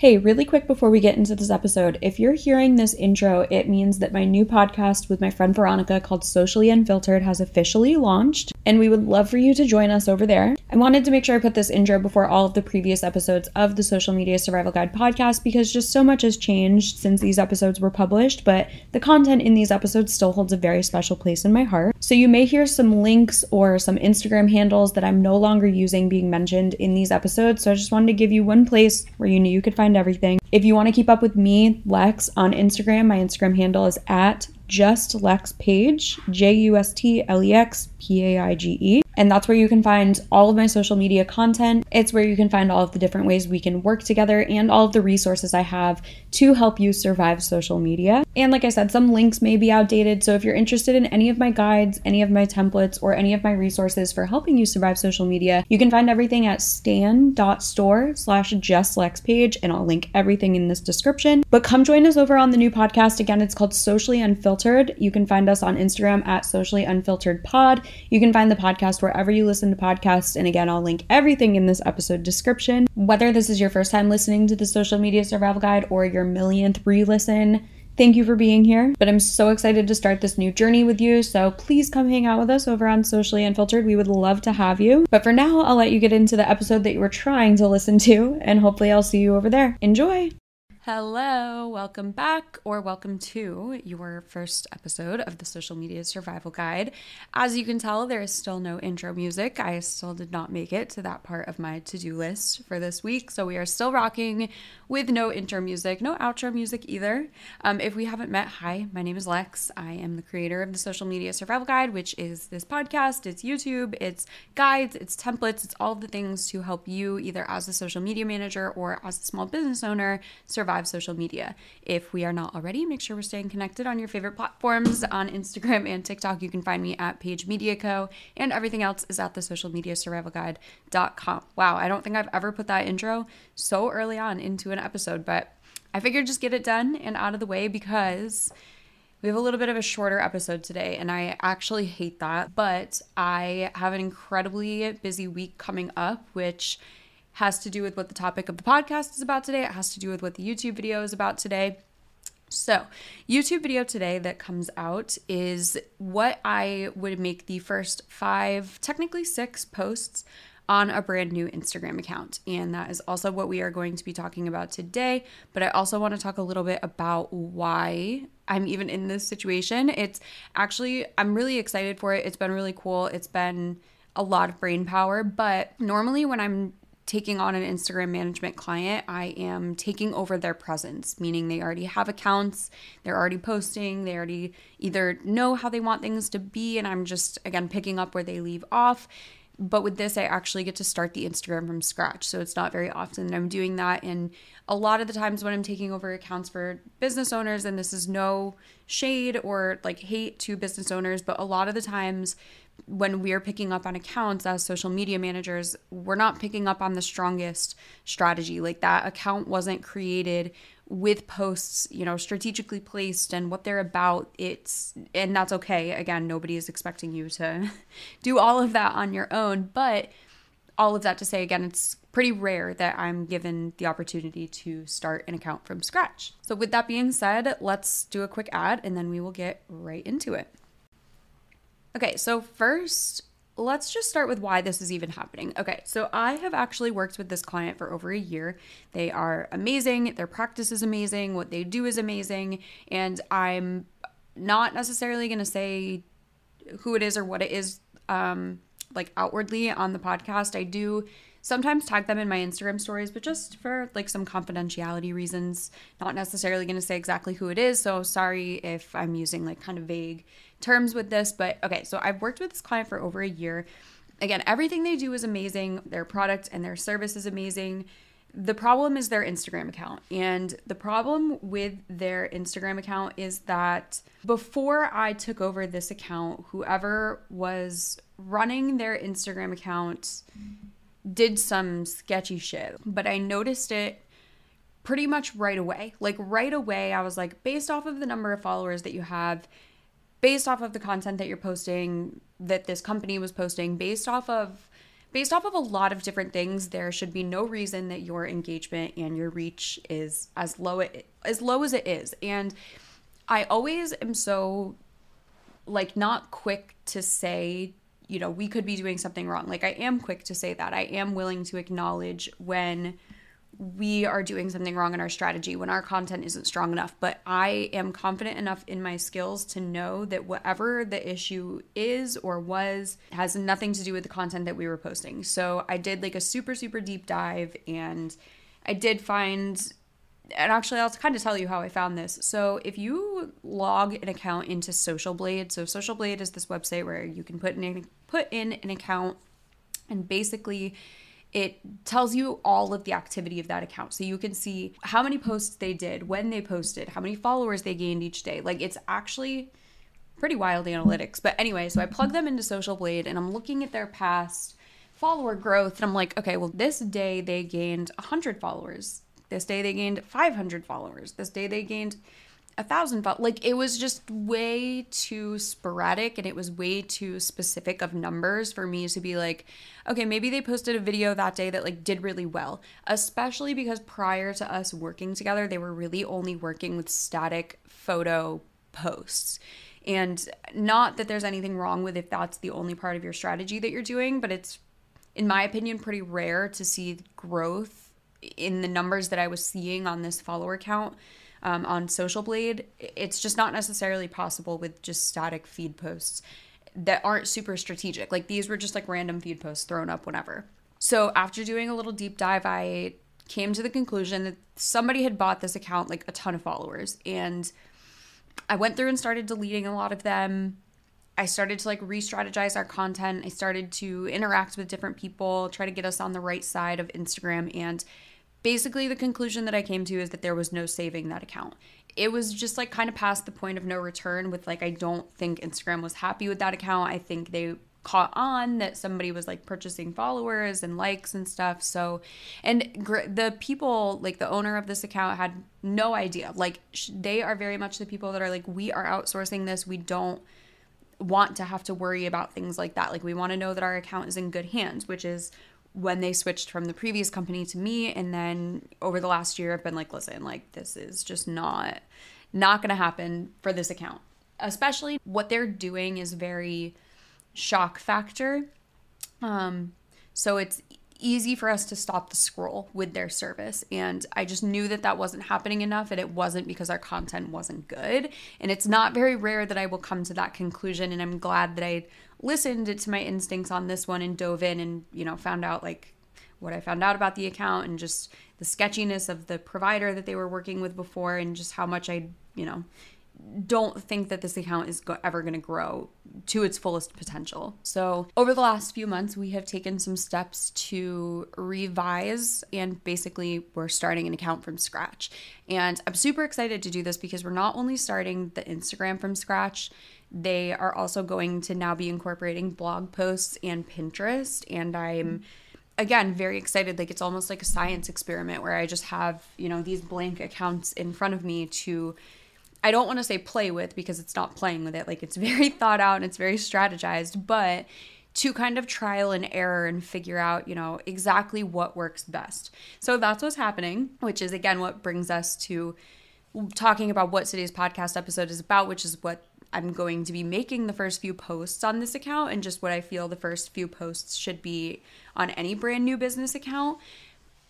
Hey, really quick before we get into this episode, if you're hearing this intro, it means that my new podcast with my friend Veronica called Socially Unfiltered has officially launched, and we would love for you to join us over there. I wanted to make sure I put this intro before all of the previous episodes of the Social Media Survival Guide podcast because just so much has changed since these episodes were published, but the content in these episodes still holds a very special place in my heart. So you may hear some links or some Instagram handles that I'm no longer using being mentioned in these episodes, so I just wanted to give you one place where you knew you could find everything. If you want to keep up with me, Lex, on Instagram, my Instagram handle is at justlexpage, JUSTLEXPAIGE. And that's where you can find all of my social media content. It's where you can find all of the different ways we can work together and all of the resources I have to help you survive social media. And like I said, some links may be outdated. So if you're interested in any of my guides, any of my templates, or any of my resources for helping you survive social media, you can find everything at stan.store/justlexpage, and I'll link everything in this description. But come join us over on the new podcast. Again, it's called Socially Unfiltered. You can find us on Instagram at Socially Unfiltered Pod. You can find the podcast wherever you listen to podcasts. And again, I'll link everything in this episode description. Whether this is your first time listening to the Social Media Survival Guide or your millionth re-listen, thank you for being here. But I'm so excited to start this new journey with you. So please come hang out with us over on Socially Unfiltered. We would love to have you. But for now, I'll let you get into the episode that you were trying to listen to, and hopefully I'll see you over there. Enjoy. Hello, welcome back, or welcome to your first episode of the Social Media Survival Guide. As you can tell, there is still no intro music. I still did not make it to that part of my to-do list for this week, so we are still rocking with no intro music, no outro music either. If we haven't met, hi, my name is Lex. I am the creator of the Social Media Survival Guide, which is this podcast, it's YouTube, it's guides, it's templates, it's all the things to help you either as a social media manager or as a small business owner survive social media. If we are not already, make sure we're staying connected on your favorite platforms. On Instagram and TikTok, you can find me at Page Media Co, and everything else is at the socialmediasurvivalguide.com. Wow, I don't think I've ever put that intro so early on into an episode, but I figured just get it done and out of the way because we have a little bit of a shorter episode today, and I actually hate that, but I have an incredibly busy week coming up, which has to do with what the topic of the podcast is about today. It has to do with what the YouTube video is about today. So, YouTube video today that comes out is what I would make the first 5, technically 6 posts on a brand new Instagram account. And that is also what we are going to be talking about today. But I also want to talk a little bit about why I'm even in this situation. It's actually, I'm really excited for it. It's been really cool. It's been a lot of brain power. But normally when I'm taking on an Instagram management client, I am taking over their presence, meaning they already have accounts, they're already posting, they already either know how they want things to be, and I'm just, again, picking up where they leave off. But with this, I actually get to start the Instagram from scratch, so it's not very often that I'm doing that, and a lot of the times when I'm taking over accounts for business owners, and this is no shade or like hate to business owners, but a lot of the times when we're picking up on accounts as social media managers, we're not picking up on the strongest strategy. Like that account wasn't created with posts, you know, strategically placed and what they're about. And that's okay. Again, nobody is expecting you to do all of that on your own. But all of that to say, again, it's pretty rare that I'm given the opportunity to start an account from scratch. So with that being said, let's do a quick ad and then we will get right into it. Okay, so first, let's just start with why this is even happening. Okay, so I have actually worked with this client for over a year. They are amazing. Their practice is amazing. What they do is amazing. And I'm not necessarily going to say who it is or what it is like outwardly on the podcast. I do sometimes tag them in my Instagram stories, but just for like some confidentiality reasons, not necessarily going to say exactly who it is. So sorry if I'm using like kind of vague terms with this, but okay. So I've worked with this client for over a year. Again, everything they do is amazing. Their product and their service is amazing. The problem is their Instagram account. And the problem with their Instagram account is that before I took over this account, whoever was running their Instagram account did some sketchy shit, but I noticed it pretty much right away. Like right away, I was like, based off of the number of followers that you have, based off of the content that you're posting, that this company was posting, based off of based off of a lot of different things, there should be no reason that your engagement and your reach is as low as it is. And I always am so, like, not quick to say, you know, we could be doing something wrong. Like, I am quick to say that. I am willing to acknowledge when we are doing something wrong in our strategy, when our content isn't strong enough. But I am confident enough in my skills to know that whatever the issue is or was has nothing to do with the content that we were posting. So I did like a super, super deep dive, and I did find, and actually I'll kind of tell you how I found this. So if you log an account into Social Blade, so Social Blade is this website where you can put in an account, and basically it tells you all of the activity of that account. So you can see how many posts they did, when they posted, how many followers they gained each day. Like, it's actually pretty wild analytics. But anyway, so I plug them into Social Blade, and I'm looking at their past follower growth, and I'm like, okay, well, this day they gained 100 followers. This day they gained 500 followers. This day they gained 1,000 followers. Like, it was just way too sporadic, and it was way too specific of numbers for me to be like, okay, maybe they posted a video that day that, like, did really well, especially because prior to us working together, they were really only working with static photo posts. And not that there's anything wrong with if that's the only part of your strategy that you're doing, but it's, in my opinion, pretty rare to see growth in the numbers that I was seeing on this follower count. On Social Blade, it's just not necessarily possible with just static feed posts that aren't super strategic. Like, these were just like random feed posts thrown up whenever. So after doing a little deep dive, I came to the conclusion that somebody had bought this account like a ton of followers, and I went through and started deleting a lot of them. I started to like re-strategize our content. I started to interact with different people, try to get us on the right side of Instagram, and basically, the conclusion that I came to is that there was no saving that account. It was just like kind of past the point of no return with, like, I don't think Instagram was happy with that account. I think they caught on that somebody was like purchasing followers and likes and stuff. So, and the people, like the owner of this account, had no idea. Like, they are very much the people that are like, we are outsourcing this. We don't want to have to worry about things like that. Like, we want to know that our account is in good hands, which is when they switched from the previous company to me. And then over the last year, I've been like, listen, like, this is just not going to happen for this account. Especially what they're doing is very shock factor. So it's easy for us to stop the scroll with their service. And I just knew that that wasn't happening enough, and it wasn't because our content wasn't good. And it's not very rare that I will come to that conclusion. And I'm glad that I listened to my instincts on this one and dove in and, you know, found out like what I found out about the account and just the sketchiness of the provider that they were working with before, and just how much I, you know, don't think that this account is ever going to grow to its fullest potential. So over the last few months, we have taken some steps to revise, and basically we're starting an account from scratch. And I'm super excited to do this because we're not only starting the Instagram from scratch, they are also going to now be incorporating blog posts and Pinterest. And I'm, again, very excited. Like, it's almost like a science experiment where I just have, you know, these blank accounts in front of me to, I don't want to say play with, because it's not playing with it. Like, it's very thought out and it's very strategized, but to kind of trial and error and figure out, you know, exactly what works best. So that's what's happening, which is, again, what brings us to talking about what today's podcast episode is about, which is what I'm going to be making the first few posts on this account, and just what I feel the first few posts should be on any brand new business account.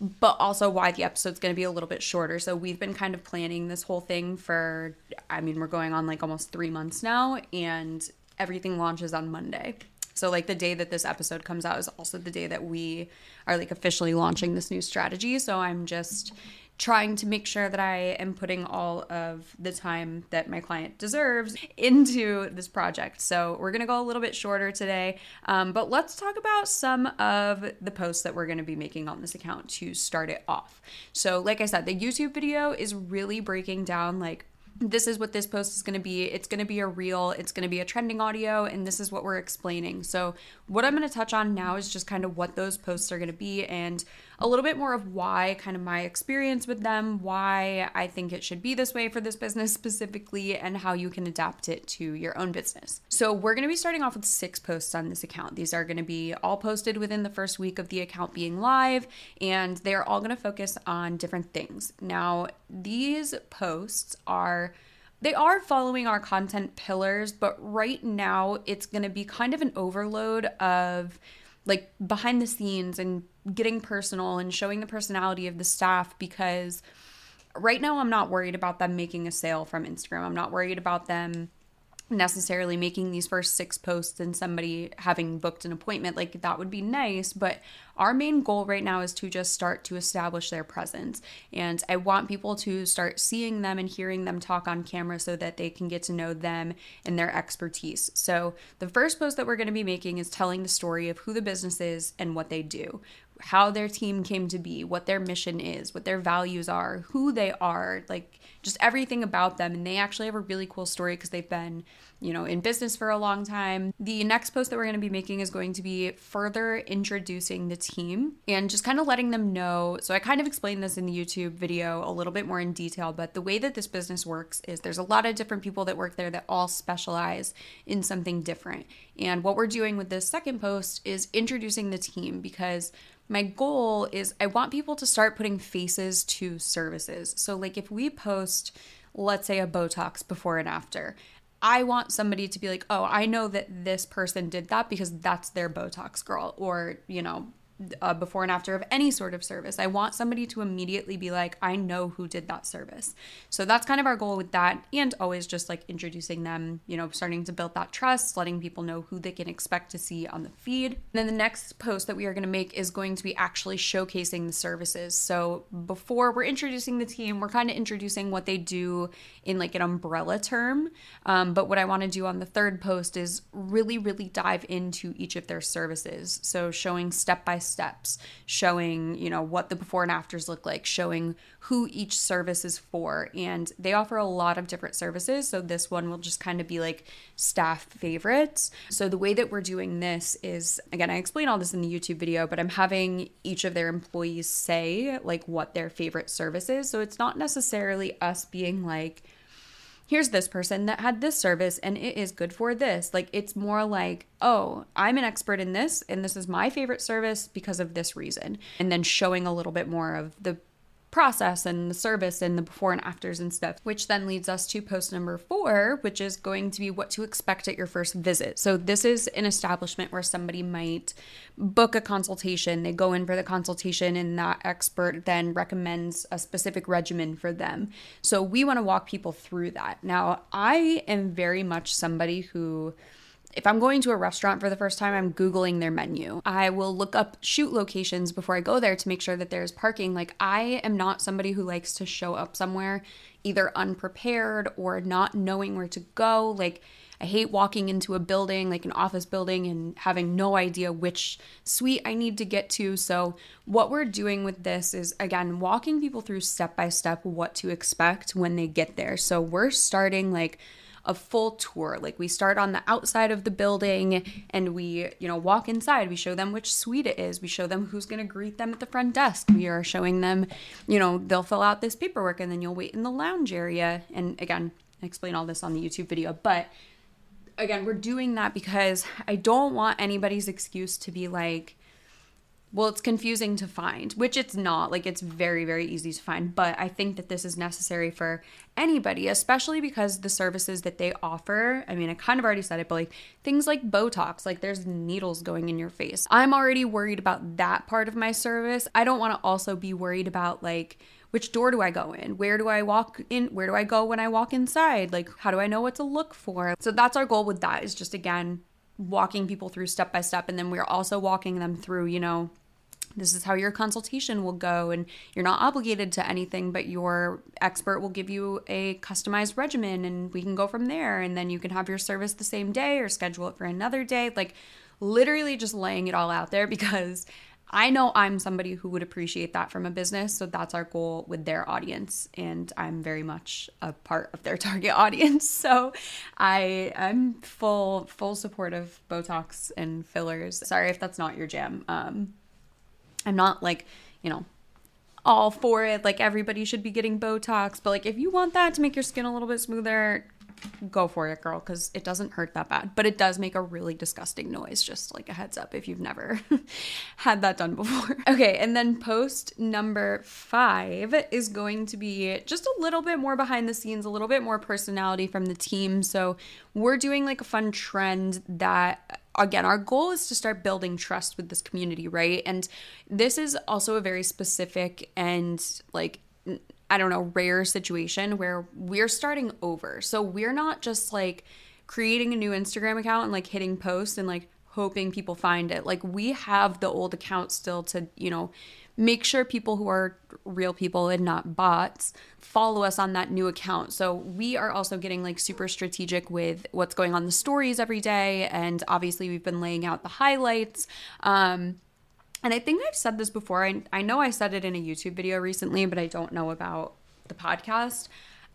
But also why the episode's going to be a little bit shorter. So we've been kind of planning this whole thing for, I mean, we're going on like almost 3 months now, and everything launches on Monday. So like the day that this episode comes out is also the day that we are like officially launching this new strategy. So I'm just trying to make sure that I am putting all of the time that my client deserves into this project. So we're going to go a little bit shorter today, but let's talk about some of the posts that we're going to be making on this account to start it off. So like I said, the YouTube video is really breaking down like, this is what this post is going to be. It's going to be a reel. It's going to be a trending audio. And this is what we're explaining. So what I'm going to touch on now is just kind of what those posts are going to be and a little bit more of why, kind of my experience with them, why I think it should be this way for this business specifically, and how you can adapt it to your own business. So we're going to be starting off with 6 posts on this account. These are going to be all posted within the first week of the account being live, and they're all going to focus on different things. Now, these posts are following our content pillars, but right now it's going to be kind of an overload of like behind the scenes and getting personal and showing the personality of the staff, because right now I'm not worried about them making a sale from Instagram. I'm not worried about them necessarily making these first 6 posts and somebody having booked an appointment. Like, that would be nice, but our main goal right now is to just start to establish their presence, and I want people to start seeing them and hearing them talk on camera so that they can get to know them and their expertise. So the first post that we're going to be making is telling the story of who the business is and what they do, how their team came to be, what their mission is, what their values are, who they are, like just everything about them. And they actually have a really cool story because they've been, you know, in business for a long time. The next post that we're going to be making is going to be further introducing the team and just kind of letting them know. So I kind of explained this in the YouTube video a little bit more in detail, but the way that this business works is there's a lot of different people that work there that all specialize in something different. And what we're doing with this second post is introducing the team, because my goal is I want people to start putting faces to services. So like if we post, let's say, a Botox before and after, I want somebody to be like, oh, I know that this person did that because that's their Botox girl, or, you know, before and after of any sort of service. I want somebody to immediately be like, I know who did that service. So that's kind of our goal with that. And always just like introducing them, you know, starting to build that trust, letting people know who they can expect to see on the feed. And then the next post that we are going to make is going to be actually showcasing the services. So before we're introducing the team, we're kind of introducing what they do in like an umbrella term. But what I want to do on the third post is really dive into each of their services. So showing step by steps, showing, you know, what the before and afters look like, showing who each service is for. And they offer a lot of different services, so this one will just kind of be like staff favorites. So the way that we're doing this is, again, I explain all this in the YouTube video, but I'm having each of their employees say like what their favorite service is. So it's not necessarily us being like, here's this person that had this service and it is good for this. Like, it's more like, oh, I'm an expert in this and this is my favorite service because of this reason. And then showing a little bit more of the process and the service and the before and afters and stuff, which then leads us to post number 4, which is going to be what to expect at your first visit. So this is an establishment where somebody might book a consultation. They go in for the consultation and that expert then recommends a specific regimen for them. So we want to walk people through that. Now, I am very much somebody who, if I'm going to a restaurant for the first time, I'm Googling their menu. I will look up shoot locations before I go there to make sure that there's parking. Like, I am not somebody who likes to show up somewhere either unprepared or not knowing where to go. Like, I hate walking into a building, like an office building, and having no idea which suite I need to get to. So what we're doing with this is, again, walking people through step by step what to expect when they get there. So we're starting like a full tour. Like, we start on the outside of the building and we, you know, walk inside. We show them which suite it is. We show them who's going to greet them at the front desk. We are showing them, you know, they'll fill out this paperwork and then you'll wait in the lounge area. And again, I explain all this on the YouTube video, but again, we're doing that because I don't want anybody's excuse to be like, well, it's confusing to find, which it's not. Like, it's very easy to find, but I think that this is necessary for anybody, especially because the services that they offer, I mean, I kind of already said it, but like things like Botox, like there's needles going in your face. I'm already worried about that part of my service. I don't want to also be worried about like, which door do I go in? Where do I walk in? Where do I go when I walk inside? Like, how do I know what to look for? So that's our goal with that, is just, again, walking people through step by step. And then we're also walking them through, you know, this is how your consultation will go, and you're not obligated to anything, but your expert will give you a customized regimen and we can go from there. And then you can have your service the same day or schedule it for another day. Like, literally just laying it all out there, because I know I'm somebody who would appreciate that from a business. So that's our goal with their audience. And I'm very much a part of their target audience. So I'm full support of Botox and fillers. Sorry if that's not your jam. I'm not like you know, all for it. Like, everybody should be getting Botox. But, like, if you want that to make your skin a little bit smoother, go for it, girl, because it doesn't hurt that bad. But it does make a really disgusting noise, just like a heads up if you've never had that done before. Okay, and then post number 5 is going to be just a little bit more behind the scenes, a little bit more personality from the team. So we're doing like a fun trend that, again, our goal is to start building trust with this community, right? And this is also a very specific and, like, I don't know, rare situation where we're starting over. So we're not just like creating a new Instagram account and like hitting post and like hoping people find it. Like, we have the old account still to, you know, make sure people who are real people and not bots follow us on that new account. So we are also getting like super strategic with what's going on the stories every day. And obviously we've been laying out the highlights. And I think I've said this before. I know I said it in a YouTube video recently, but I don't know about the podcast.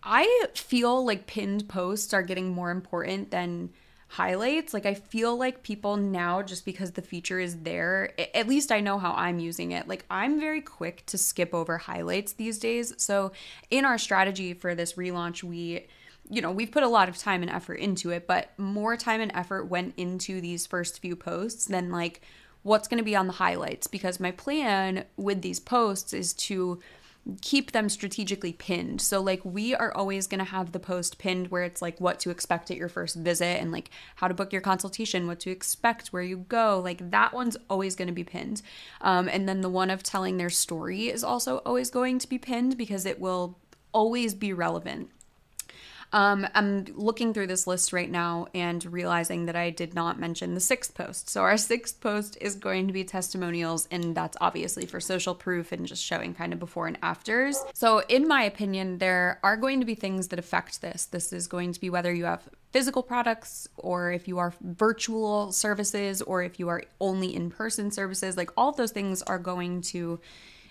I feel like pinned posts are getting more important than highlights. Like, I feel like people now, just because the feature is there, at least I know how I'm using it, like, I'm very quick to skip over highlights these days. So in our strategy for this relaunch, we've put a lot of time and effort into it, but more time and effort went into these first few posts than like what's going to be on the highlights, because my plan with these posts is to keep them strategically pinned. So like, we are always going to have the post pinned where it's like what to expect at your first visit and like how to book your consultation, what to expect, where you go. Like, that one's always going to be pinned. And then the one of telling their story is also always going to be pinned because it will always be relevant. I'm looking through this list right now and realizing that I did not mention the 6th post. So our 6th post is going to be testimonials, and that's obviously for social proof and just showing kind of before and afters. So in my opinion, there are going to be things that affect this. This is going to be whether you have physical products or if you are virtual services or if you are only in-person services. Like, all of those things are going to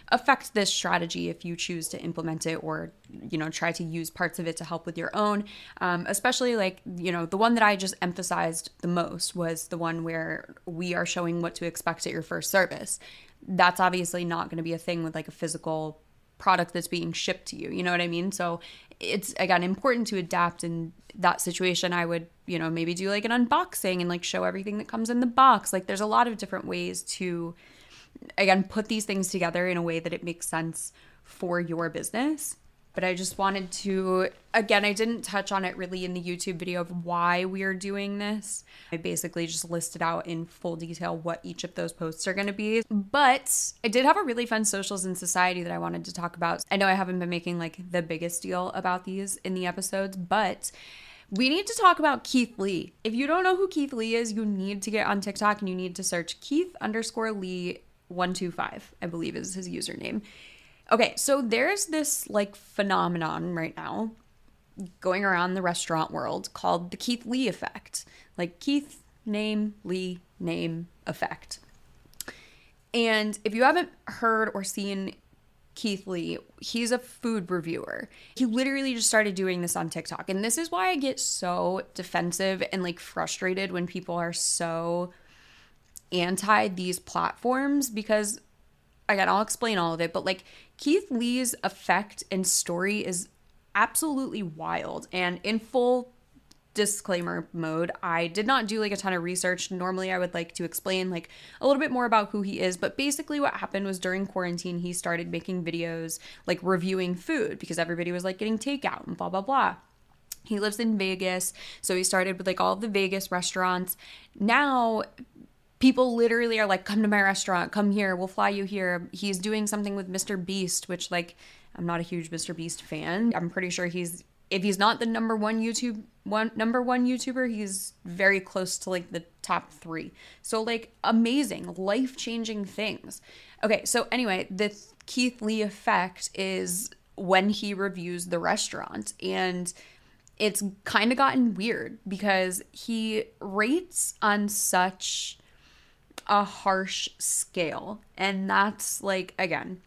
affect this strategy if you choose to implement it or, you know, try to use parts of it to help with your own. Especially like, you know, the one that I just emphasized the most was the one where we are showing what to expect at your first service. That's obviously not going to be a thing with like a physical product that's being shipped to you. You know what I mean? So it's, again, important to adapt in that situation. I would, you know, maybe do like an unboxing and like show everything that comes in the box. Like, there's a lot of different ways to, again, put these things together in a way that it makes sense for your business. But I just wanted to, again, I didn't touch on it really in the YouTube video of why we are doing this. I basically just listed out in full detail what each of those posts are going to be. But I did have a really fun socials in society that I wanted to talk about. I know I haven't been making like the biggest deal about these in the episodes, but we need to talk about Keith Lee. If you don't know who Keith Lee is, you need to get on TikTok and you need to search Keith_Lee 125, I believe is his username. Okay, so there's this like phenomenon right now going around the restaurant world called the Keith Lee effect. Like, Keith name, Lee name effect. And if you haven't heard or seen Keith Lee, he's a food reviewer. He literally just started doing this on TikTok. And this is why I get so defensive and like frustrated when people are so anti these platforms, because, again, I'll explain all of it, but like, Keith Lee's effect and story is absolutely wild. And in full disclaimer mode, I did not do like a ton of research. Normally I would like to explain like a little bit more about who he is, but basically what happened was during quarantine, he started making videos like reviewing food because everybody was like getting takeout and blah, blah, blah. He lives in Vegas. So he started with like all of the Vegas restaurants. Now people literally are like, come to my restaurant, come here, we'll fly you here. He's doing something with Mr. Beast, which, like, I'm not a huge Mr. Beast fan. I'm pretty sure he's, if he's not the number one YouTuber, he's very close to like the top 3. So like, amazing, life-changing things. Okay, so anyway, the Keith Lee effect is when he reviews the restaurant, and it's kind of gotten weird because he rates on such a harsh scale, and that's like, again,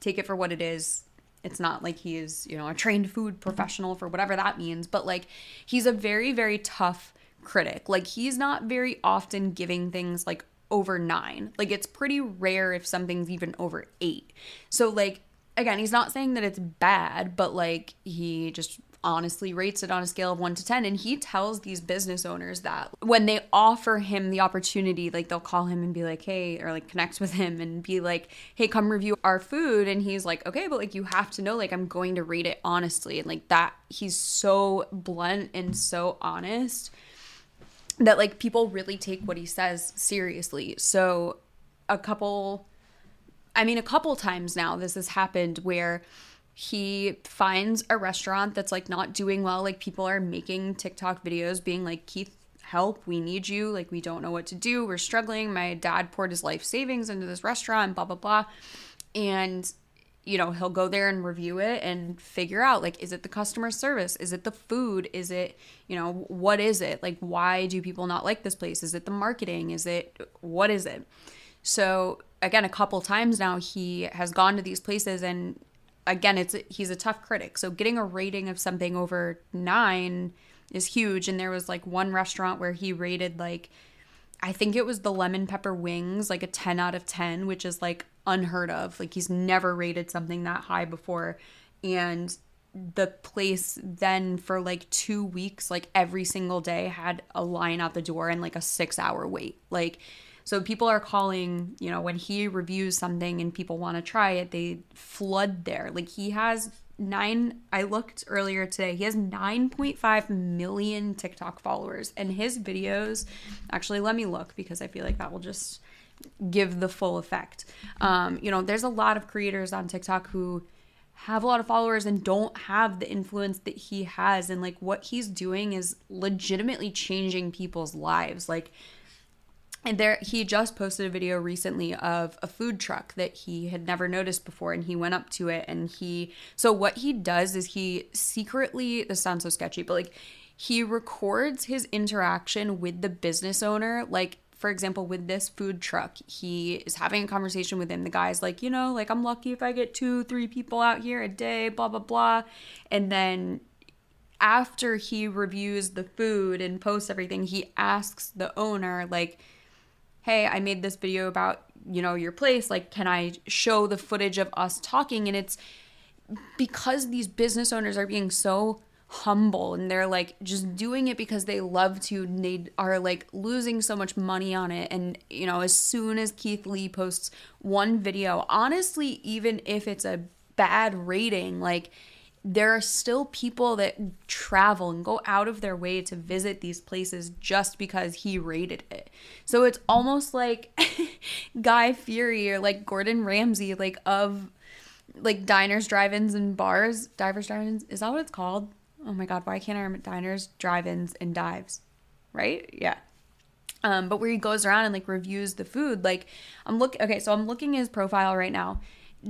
take it for what it is. It's not like he is, you know, a trained food professional for whatever that means, but like, he's a very, very tough critic. Like, he's not very often giving things like over 9. Like, it's pretty rare if something's even over 8. So, like, again, he's not saying that it's bad, but, like, he just honestly rates it on a scale of 1 to 10. And he tells these business owners that when they offer him the opportunity, like, they'll call him and be like, hey, or like connect with him and be like, hey, come review our food. And he's like, okay, but like, you have to know, like, I'm going to rate it honestly. And like that, he's so blunt and so honest that like people really take what he says seriously. So a couple times now this has happened where he finds a restaurant that's like not doing well, like people are making TikTok videos being like, Keith, help, we need you, like we don't know what to do, we're struggling, my dad poured his life savings into this restaurant, blah blah blah. And you know, he'll go there and review it and figure out, like, is it the customer service, is it the food, is it, you know, what is it, like why do people not like this place, is it the marketing, is it, what is it? So again, a couple times now he has gone to these places, and again, he's a tough critic. So getting a rating of something over 9 is huge. And there was like one restaurant where he rated, like, I think it was the lemon pepper wings, like a 10 out of 10, which is like unheard of. Like, he's never rated something that high before. And the place then for like 2 weeks, like every single day had a line out the door and like a 6-hour wait. Like, so people are calling, you know, when he reviews something and people want to try it, they flood there. Like, he has 9, I looked earlier today, he has 9.5 million TikTok followers. And his videos, actually, let me look because I feel like that will just give the full effect. You know, there's a lot of creators on TikTok who have a lot of followers and don't have the influence that he has. And like what he's doing is legitimately changing people's lives. Like, and there, he just posted a video recently of a food truck that he had never noticed before, and he went up to it and so what he does is he secretly, this sounds so sketchy, but like he records his interaction with the business owner. Like, for example, with this food truck, he is having a conversation with him. The guy's like, you know, like, I'm lucky if I get 2-3 people out here a day, blah, blah, blah. And then after he reviews the food and posts everything, he asks the owner, like, hey, I made this video about, you know, your place, like, can I show the footage of us talking? And it's because these business owners are being so humble and they're like just doing it because they love to, and they are like losing so much money on it. And, you know, as soon as Keith Lee posts one video, honestly, even if it's a bad rating, like, there are still people that travel and go out of their way to visit these places just because he rated it. So it's almost like Guy Fieri or like Gordon Ramsay, like of like diners, drive-ins, and bars. Divers, drive-ins, is that what it's called? Oh my God, why can't I remember? Diners, drive-ins, and dives, right? Yeah. But where he goes around and like reviews the food. Like, I'm looking at his profile right now.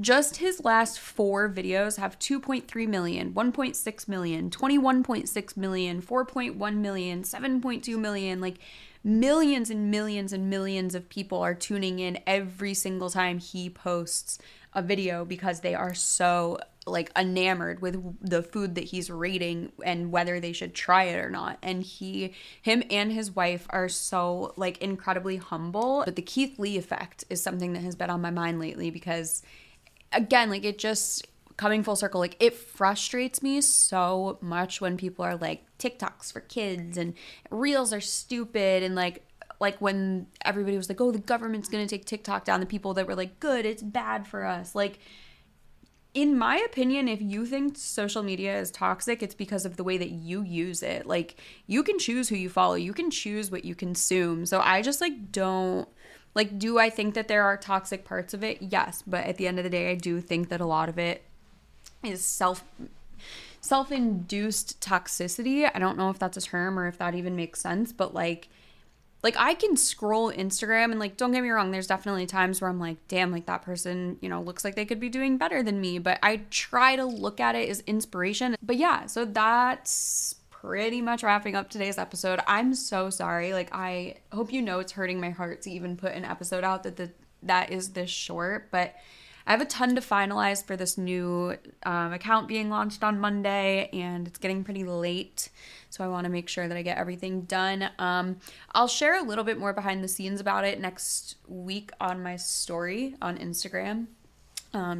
Just his last 4 videos have 2.3 million, 1.6 million, 21.6 million, 4.1 million, 7.2 million, like millions and millions and millions of people are tuning in every single time he posts a video because they are so like enamored with the food that he's rating and whether they should try it or not. And him and his wife are so like incredibly humble. But the Keith Lee effect is something that has been on my mind lately because, again, like, it just, coming full circle, like, it frustrates me so much when people are like, TikTok's for kids and reels are stupid, and like when everybody was like, oh, the government's gonna take TikTok down, the people that were like, good, it's bad for us. Like, in my opinion, if you think social media is toxic, it's because of the way that you use it. Like, you can choose who you follow, you can choose what you consume. So I just like don't. Like, do I think that there are toxic parts of it? Yes. But at the end of the day, I do think that a lot of it is self-induced toxicity. I don't know if that's a term or if that even makes sense. But, like I can scroll Instagram and, like, don't get me wrong, there's definitely times where I'm like, damn, like, that person, you know, looks like they could be doing better than me. But I try to look at it as inspiration. But, yeah, so that's pretty much wrapping up today's episode. I'm so sorry. Like, I hope you know it's hurting my heart to even put an episode out that is this short, but I have a ton to finalize for this new account being launched on Monday, and it's getting pretty late, so I want to make sure that I get everything done. I'll share a little bit more behind the scenes about it next week on my story on Instagram,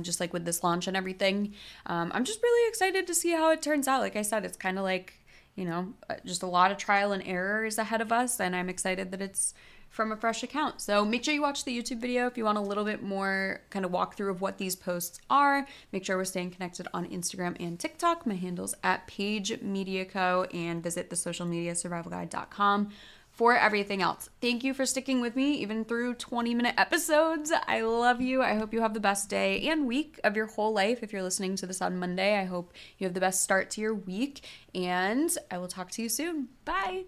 just like with this launch and everything. I'm just really excited to see how it turns out. Like I said, it's kind of like, you know, just a lot of trial and error is ahead of us, and I'm excited that it's from a fresh account. So make sure you watch the YouTube video if you want a little bit more kind of walkthrough of what these posts are. Make sure we're staying connected on Instagram and TikTok. My handle's at Page Media Co, and visit the socialmediasurvivalguide.com for everything else. Thank you for sticking with me even through 20-minute episodes. I love you. I hope you have the best day and week of your whole life. If you're listening to this on Monday, I hope you have the best start to your week, and I will talk to you soon. Bye.